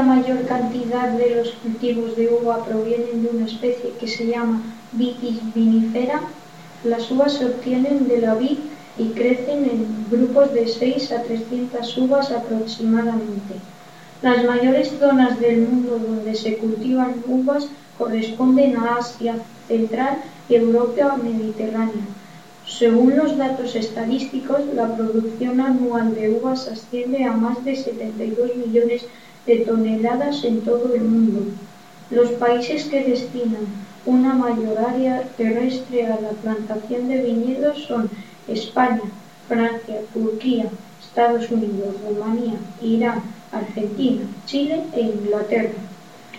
la mayor cantidad de los cultivos de uva provienen de una especie que se llama Vitis vinifera. Las uvas se obtienen de la vid y crecen en grupos de 6 a 300 uvas aproximadamente. Las mayores zonas del mundo donde se cultivan uvas corresponden a Asia Central y Europa Mediterránea. Según los datos estadísticos, la producción anual de uvas asciende a más de 72 millones de toneladas en todo el mundo. Los países que destinan una mayor área terrestre a la plantación de viñedos son España, Francia, Turquía, Estados Unidos, Rumanía, Irán, Argentina, Chile e Inglaterra.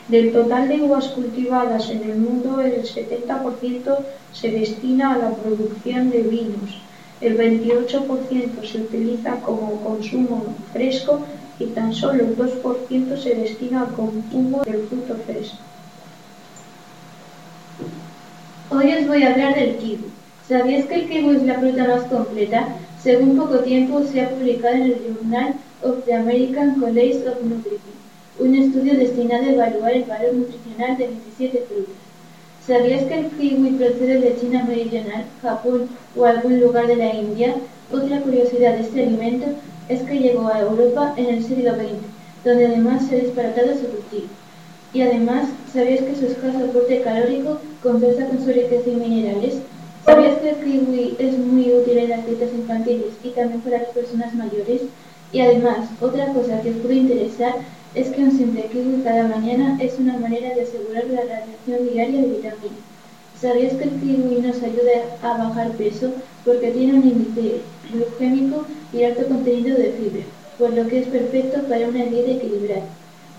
Del total de uvas cultivadas en el mundo, el 70% se destina a la producción de vinos, el 28% se utiliza como consumo fresco y tan solo el 2% se destina al consumo del fruto fresco. Hoy os voy a hablar del kiwi. ¿Sabías que el kiwi es la fruta más completa? Según poco tiempo se ha publicado en el Journal of the American College of Nutrition, un estudio destinado a evaluar el valor nutricional de 27 frutas. ¿Sabías que el kiwi procede de China meridional, Japón o algún lugar de la India? Otra curiosidad de este alimento es que llegó a Europa en el siglo XX, donde además se ha disparatado su cultivo. Y además, ¿sabías que su escaso aporte calórico compensa con su riqueza en minerales? ¿Sabías que el kiwi es muy útil en las dietas infantiles y también para las personas mayores? Y además, otra cosa que os puede interesar es que un simple kiwi cada mañana es una manera de asegurar la radiación diaria de vitamina. ¿Sabías que el kiwi nos ayuda a bajar peso porque tiene un índice glucémico y alto contenido de fibra, por lo que es perfecto para una dieta equilibrada?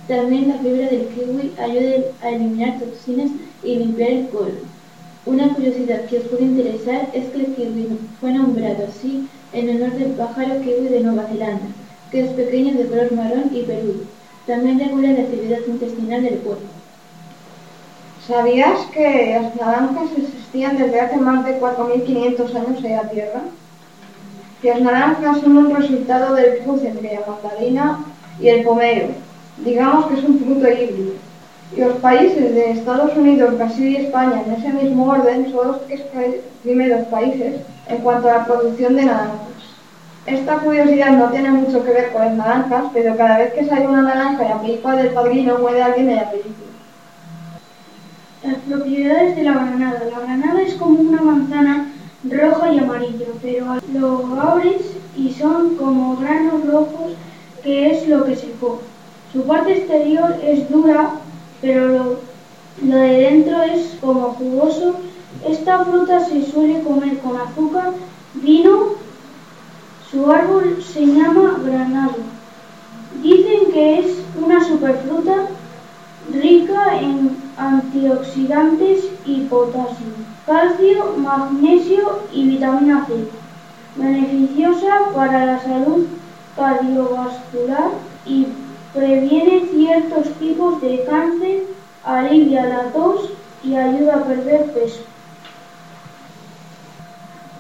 También la fibra del kiwi ayuda a eliminar toxinas y limpiar el colon. Una curiosidad que os puede interesar es que el kiwi fue nombrado así en honor del pájaro kiwi de Nueva Zelanda, que es pequeño de color marrón y peludo. También regula la actividad intestinal del cuerpo. ¿Sabías que las naranjas existían desde hace más de 4.500 años en la Tierra? Las naranjas son un resultado del cruce entre la mandarina y el pomelo. Digamos que es un fruto híbrido. Y los países de Estados Unidos, Brasil y España, en ese mismo orden, son los primeros países en cuanto a la producción de naranjas. Esta curiosidad no tiene mucho que ver con las naranjas, pero cada vez que sale una naranja en la película del Padrino, muere alguien en la película. Las propiedades de la granada. La granada es como una manzana roja y amarilla, pero lo abres y son como granos rojos, que es lo que se coge. Su parte exterior es dura, pero lo de dentro es como jugoso. Esta fruta se suele comer con azúcar, vino. Su árbol se llama granado. Dicen que es una superfruta rica en antioxidantes y potasio, calcio, magnesio y vitamina C. Beneficiosa para la salud cardiovascular y previene ciertos tipos de cáncer, alivia la tos y ayuda a perder peso.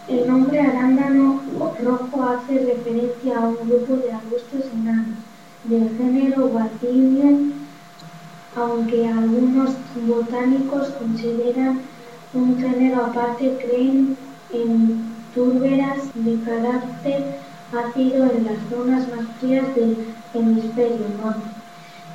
El nombre arándano rojo hace referencia a un grupo de arbustos enanos del género Bartillian, aunque algunos botánicos consideran un género aparte, creen en turberas de carácter ácido en las zonas más frías del hemisferio norte.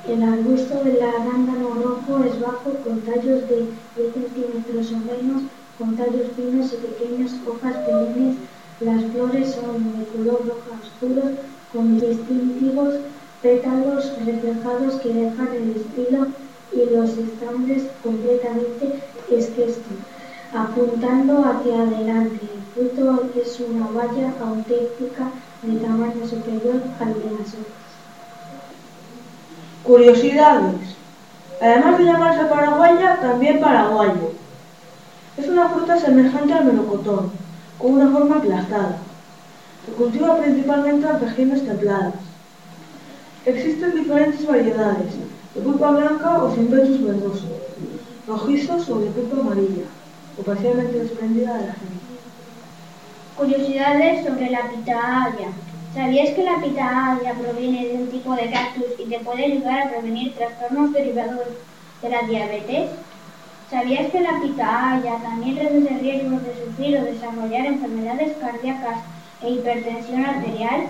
El arbusto del arándano rojo es bajo, con tallos de 10 centímetros o menos, con tallos finos y pequeñas hojas perennes. Las flores son de color rojo oscuro, con distintivos pétalos reflejados que dejan el estilo y los estambres completamente esquestos, apuntando hacia adelante. El fruto es una baya auténtica de tamaño superior al de las hojas. Curiosidades. Además de llamarse paraguaya, también paraguayo. Es una fruta semejante al melocotón, con una forma aplastada. Se cultiva principalmente en regiones templadas. Existen diferentes variedades, de pulpa blanca o sin pechos verdosos, rojizos o de pulpa amarilla, o parcialmente desprendida de la semilla. Curiosidades sobre la pitahaya. ¿Sabías que la pitahaya proviene de un tipo de cactus y te puede ayudar a prevenir trastornos derivados de la diabetes? ¿Sabías que la pitahaya también reduce riesgos de sufrir o desarrollar enfermedades cardíacas e hipertensión arterial?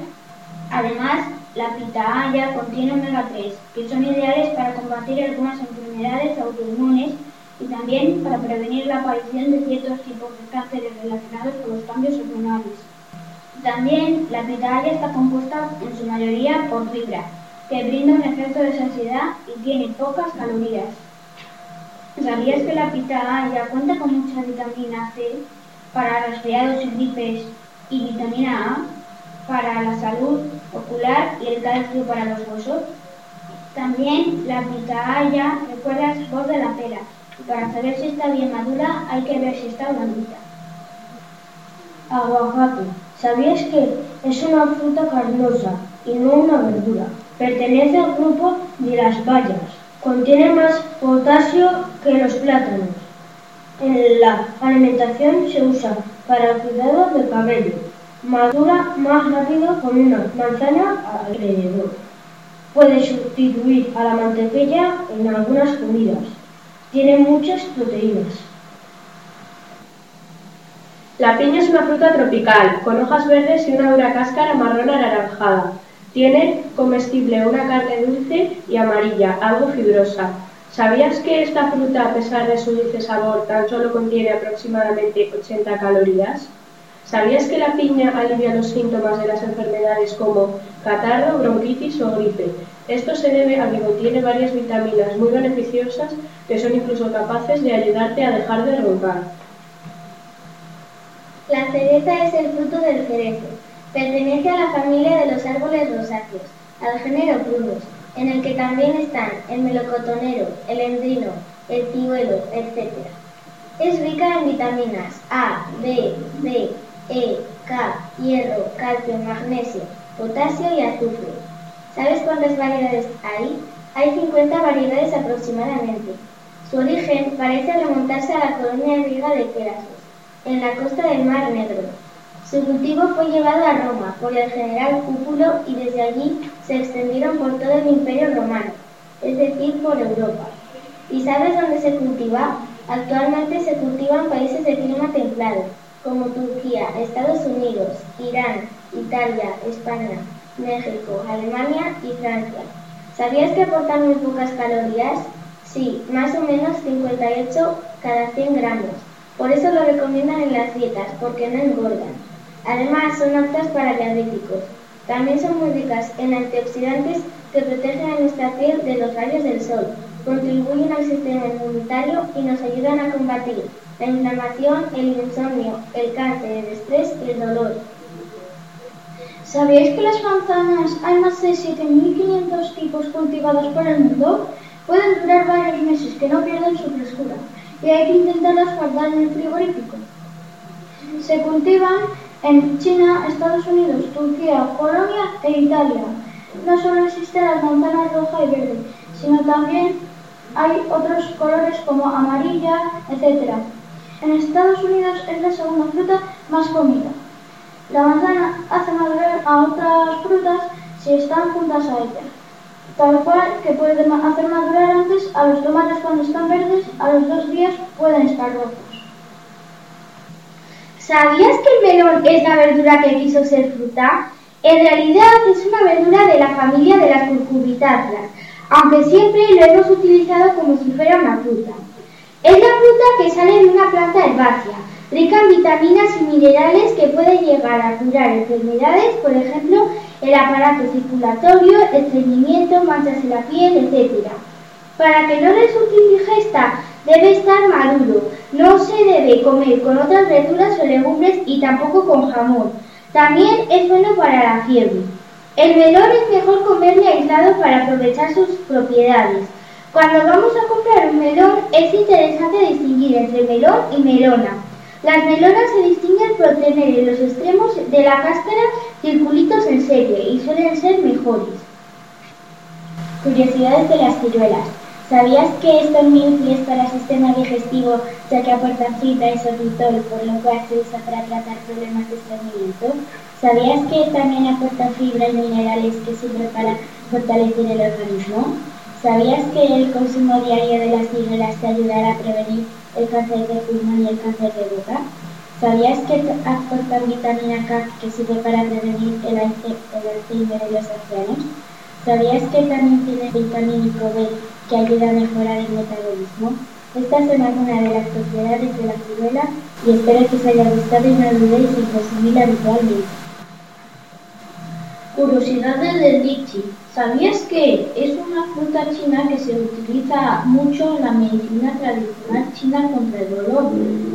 Además, la pitahaya contiene omega 3, que son ideales para combatir algunas enfermedades autoinmunes y también para prevenir la aparición de ciertos tipos de cánceres relacionados con los cambios hormonales. También la pitahaya está compuesta en su mayoría por fibra, que brinda un efecto de saciedad y tiene pocas calorías. ¿Sabías que la pitahaya cuenta con mucha vitamina C para resfriados y gripes y vitamina A para la salud ocular y el calcio para los huesos? También la pitahaya recuerda el sabor de la pera y para saber si está bien madura hay que ver si está blandita. Aguacate. ¿Sabías que es una fruta carnosa y no una verdura? Pertenece al grupo de las bayas. Contiene más potasio que los plátanos. En la alimentación se usa para el cuidado del cabello. Madura más rápido con una manzana alrededor. Puede sustituir a la mantequilla en algunas comidas. Tiene muchas proteínas. La piña es una fruta tropical, con hojas verdes y una dura cáscara marrón anaranjada. Tiene comestible una carne dulce y amarilla, algo fibrosa. ¿Sabías que esta fruta, a pesar de su dulce sabor, tan solo contiene aproximadamente 80 calorías? ¿Sabías que la piña alivia los síntomas de las enfermedades como catarro, bronquitis o gripe? Esto se debe a que contiene varias vitaminas muy beneficiosas que son incluso capaces de ayudarte a dejar de roncar. La cereza es el fruto del cerezo. Pertenece a la familia de los árboles rosáceos, al género Prunus, en el que también están el melocotonero, el endrino, el ciruelo, etc. Es rica en vitaminas A, B, D, E, K, hierro, calcio, magnesio, potasio y azufre. ¿Sabes cuántas variedades hay? Hay 50 variedades aproximadamente. Su origen parece remontarse a la colonia griega de Cerasos, en la costa del Mar Negro. Su cultivo fue llevado a Roma por el general Cúpulo y desde allí se extendieron por todo el Imperio Romano, es decir, por Europa. ¿Y sabes dónde se cultiva? Actualmente se cultiva en países de clima templado, como Turquía, Estados Unidos, Irán, Italia, España, México, Alemania y Francia. ¿Sabías que aportan muy pocas calorías? Sí, más o menos 58 cada 100 gramos. Por eso lo recomiendan en las dietas, porque no engordan. Además, son aptas para diabéticos. También son muy ricas en antioxidantes que protegen a nuestra piel de los rayos del sol, contribuyen al sistema inmunitario y nos ayudan a combatir la inflamación, el insomnio, el cáncer, el estrés y el dolor. ¿Sabíais que las manzanas hay más de 7.500 tipos cultivados por el mundo? Pueden durar varios meses que no pierden su frescura y hay que intentarlas guardar en el frigorífico. Se cultivan en China, Estados Unidos, Turquía, Polonia e Italia. No solo existe la manzana roja y verde, sino también hay otros colores como amarilla, etc. En Estados Unidos es la segunda fruta más comida. La manzana hace madurar a otras frutas si están juntas a ella. Tal cual que puede hacer madurar antes a los tomates cuando están verdes, a los 2 días pueden estar rojos. ¿Sabías que el melón es la verdura que quiso ser fruta? En realidad es una verdura de la familia de las cucurbitáceas, aunque siempre lo hemos utilizado como si fuera una fruta. Es la fruta que sale de una planta herbácea, rica en vitaminas y minerales que pueden llegar a curar enfermedades, por ejemplo, el aparato circulatorio, estreñimiento, manchas en la piel, etc. Para que no resulte indigesta, debe estar maduro. No se debe comer con otras verduras o legumbres y tampoco con jamón. También es bueno para la fiebre. El melón es mejor comerle aislado para aprovechar sus propiedades. Cuando vamos a comprar un melón, es interesante distinguir entre melón y melona. Las melonas se distinguen por tener en los extremos de la cáscara circulitos en serie y suelen ser mejores. Curiosidades de las ciruelas. ¿Sabías que son muy útiles para el sistema digestivo, ya que aportan fibra y sorbitol, por lo cual se usa para tratar problemas de estreñimiento? ¿Sabías que también aportan fibra y minerales que sirven para fortalecer el organismo? ¿Sabías que el consumo diario de las ciruelas te ayudará a prevenir el cáncer de pulmón y el cáncer de boca? ¿Sabías que aportan vitamina K que sirve para prevenir el Alzheimer de los ancianos? ¿Sabías que también tiene vitamínico B que ayuda a mejorar el metabolismo? Estas son algunas de las propiedades de la ciruela y espero que os haya gustado y no olvidéis de consumirla habitualmente. Curiosidades del Litchi. ¿Sabías que es una fruta china que se utiliza mucho en la medicina tradicional china contra el dolor?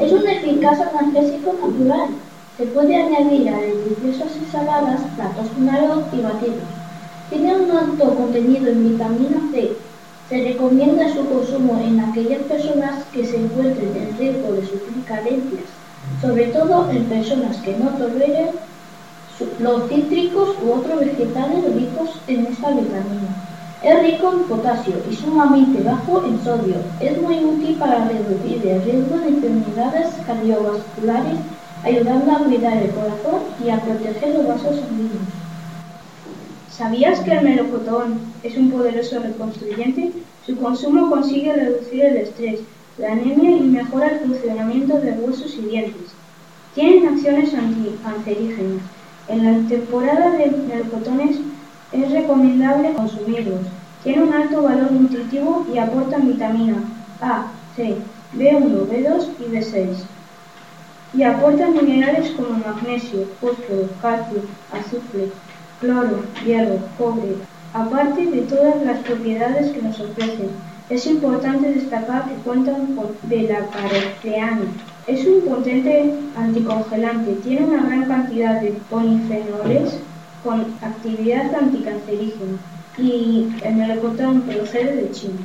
Es un eficaz analgésico natural. Se puede añadir a deliciosas ensaladas, platos salados y batidos. Tiene un alto contenido en vitamina C. Se recomienda su consumo en aquellas personas que se encuentren en riesgo de sufrir carencias, sobre todo en personas que no toleren los cítricos u otros vegetales ricos en esta vitamina. Es rico en potasio y sumamente bajo en sodio. Es muy útil para reducir el riesgo de enfermedades cardiovasculares, ayudando a cuidar el corazón y a proteger los vasos sanguíneos. ¿Sabías que el melocotón es un poderoso reconstruyente? Su consumo consigue reducir el estrés, la anemia y mejora el funcionamiento de huesos y dientes. Tienen acciones anticancerígenas. En la temporada de melocotones es recomendable consumirlos. Tiene un alto valor nutritivo y aportan vitamina A, C, B1, B2 y B6. Y aportan minerales como magnesio, fósforo, calcio, azufre, cloro, hierro, cobre. Aparte de todas las propiedades que nos ofrecen, es importante destacar que cuentan con beta-caroteno. Es un potente anticongelante, tiene una gran cantidad de polifenoles con actividad anticancerígena y el melocotón procede de China.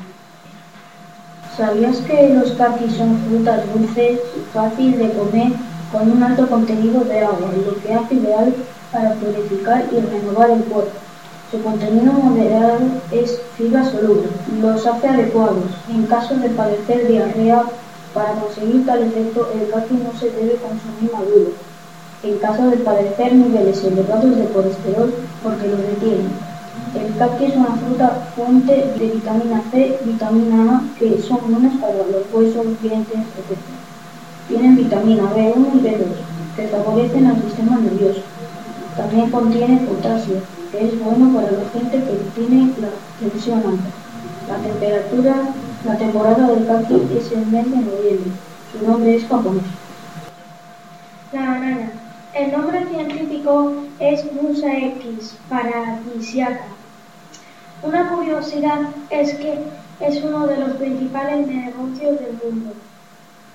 ¿Sabías que los kakis son frutas dulces, fácil de comer, con un alto contenido de agua, lo que hace ideal para purificar y renovar el cuerpo? Su contenido moderado es fibra soluble, los hace adecuados en caso de padecer diarrea. Para conseguir tal efecto, el caqui no se debe consumir maduro, en caso de padecer niveles elevados de colesterol, porque lo detienen. El caqui es una fruta fuente de vitamina C, vitamina A, que son buenas para los huesos, dientes, etc. Tienen vitamina B1 y B2, que favorecen al sistema nervioso. También contiene potasio, que es bueno para la gente que tiene la tensión alta. La temporada del caqui es el mes de noviembre. Su nombre es japonés. La banana. El nombre científico es Musa X paradisiaca. Una curiosidad es que es uno de los principales negocios del mundo.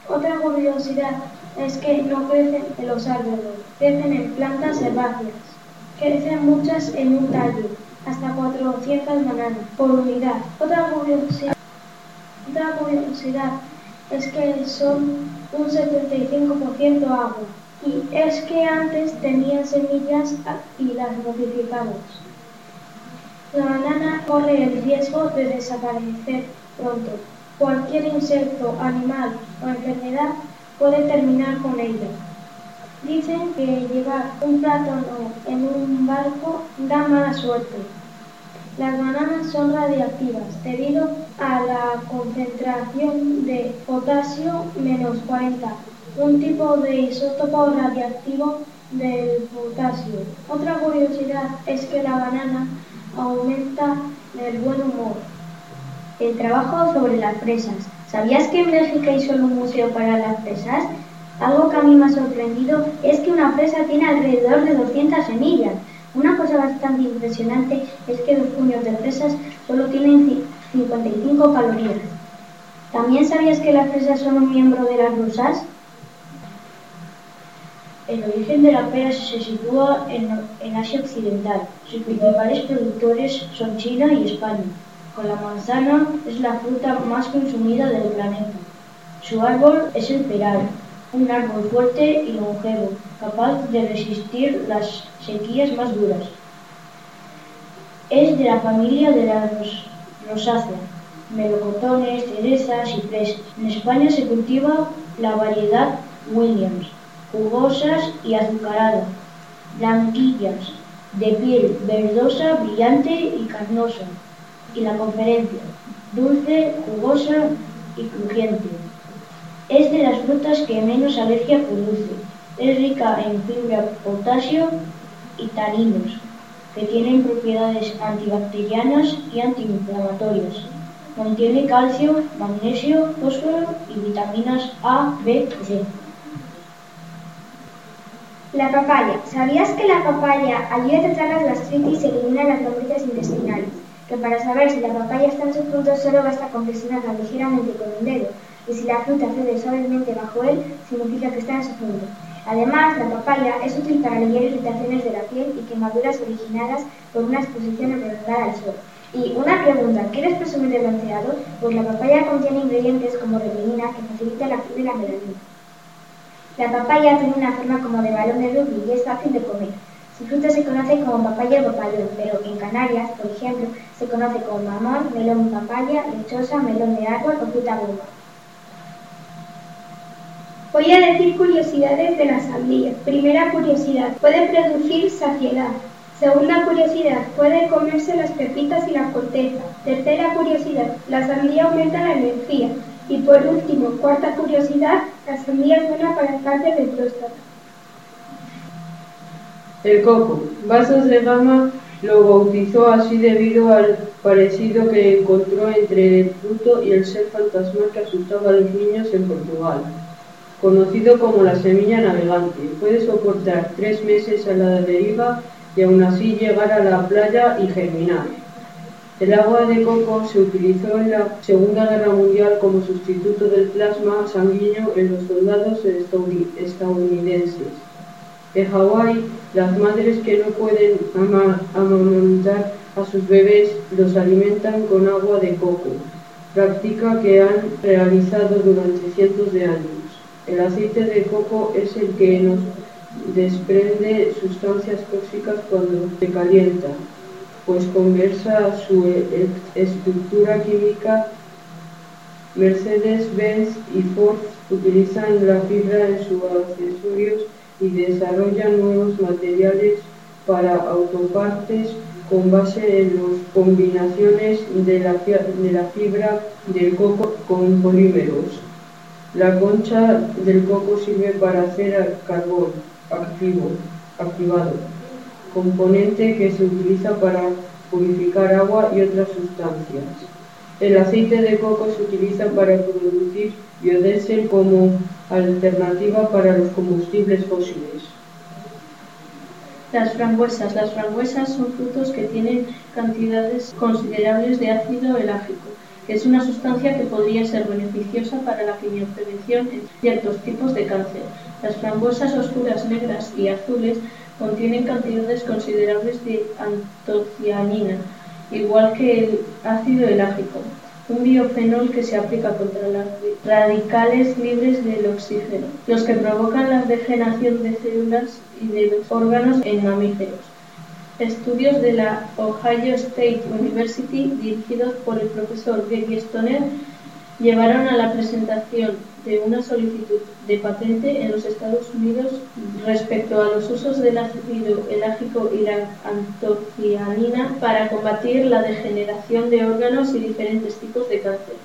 Otra curiosidad es que no crecen en los árboles, crecen en plantas herbáceas. Crecen muchas en un tallo, hasta 400 bananas por unidad. Otra curiosidad es que son un 75% agua, y es que antes tenían semillas y las modificamos. La banana corre el riesgo de desaparecer pronto. Cualquier insecto, animal o enfermedad puede terminar con ella. Dicen que llevar un plátano en un barco da mala suerte. Las bananas son radiactivas debido a la concentración de potasio -40, un tipo de isótopo radiactivo del potasio. Otra curiosidad es que la banana aumenta el buen humor. El trabajo sobre las fresas. ¿Sabías que en México hizo un museo para las fresas? Algo que a mí me ha sorprendido es que una fresa tiene alrededor de 200 semillas. Una cosa bastante impresionante es que 2 puños de fresas solo tienen 55 calorías. ¿También sabías que las fresas son un miembro de las rusas? El origen de las peras se sitúa en Asia Occidental. Sus principales productores son China y España. Con la manzana es la fruta más consumida del planeta. Su árbol es el peral. Un árbol fuerte y longevo, capaz de resistir las sequías más duras. Es de la familia de las rosáceas. melocotones, cerezas y fresas. En España se cultiva la variedad Williams, jugosas y azucaradas, blanquillas, de piel verdosa, brillante y carnosa, y la conferencia, dulce, jugosa y crujiente. Es de las frutas que menos alergia produce. Es rica en fibra, potasio y taninos, que tienen propiedades antibacterianas y antiinflamatorias. Contiene calcio, magnesio, fósforo y vitaminas A, B y C. La papaya. ¿Sabías que la papaya ayuda a tratar la gastritis y elimina las lombrices intestinales? Que para saber si la papaya está en su fruto solo basta con presionarla ligeramente con un dedo, y si la fruta cede suavemente bajo él, significa que está en su fruto. Además, la papaya es útil para aliviar irritaciones de la piel y quemaduras originadas por una exposición prolongada al sol. Y una pregunta, ¿quieres presumir de bronceado? Pues la papaya contiene ingredientes como renilina que facilita la acción de la melanina. La papaya tiene una forma como de balón de rugby y es fácil de comer. Su fruto se conoce como papaya o papayón, pero en Canarias, por ejemplo, se conoce como mamón, melón papaya, lechosa, melón de árbol o fruta bomba. Voy a decir curiosidades de la sandía. Primera curiosidad, puede producir saciedad. Segunda curiosidad, puede comerse las pepitas y la corteza. Tercera curiosidad, la sandía aumenta la energía. Y por último, cuarta curiosidad, la sandía es buena para el cáncer de próstata. El coco. Vasos de Gama lo bautizó así debido al parecido que encontró entre el fruto y el ser fantasmal que asustaba a los niños en Portugal. Conocido como la semilla navegante, puede soportar 3 meses a la deriva y aún así llegar a la playa y germinar. El agua de coco se utilizó en la Segunda Guerra Mundial como sustituto del plasma sanguíneo en los soldados estadounidenses. En Hawái, las madres que no pueden amamantar a sus bebés los alimentan con agua de coco, práctica que han realizado durante cientos de años. El aceite de coco es el que nos desprende sustancias tóxicas cuando se calienta, pues conversa su estructura química. Mercedes-Benz y Ford utilizan la fibra en sus accesorios y desarrollan nuevos materiales para autopartes con base en las combinaciones de la fibra del coco con polímeros. La concha del coco sirve para hacer carbón activado, componente que se utiliza para purificar agua y otras sustancias. El aceite de coco se utiliza para producir biodiesel como alternativa para los combustibles fósiles. Las frambuesas. Las frambuesas son frutos que tienen cantidades considerables de ácido elágico, que es una sustancia que podría ser beneficiosa para la quimioprevención en ciertos tipos de cáncer. Las frambuesas oscuras, negras y azules contienen cantidades considerables de antocianina, igual que el ácido elágico, un biofenol que se aplica contra los radicales libres del oxígeno, los que provocan la degeneración de células y de los órganos en mamíferos. Estudios de la Ohio State University, dirigidos por el profesor Greg Stoner, llevaron a la presentación de una solicitud de patente en los Estados Unidos respecto a los usos del ácido elágico y la antocianina para combatir la degeneración de órganos y diferentes tipos de cáncer.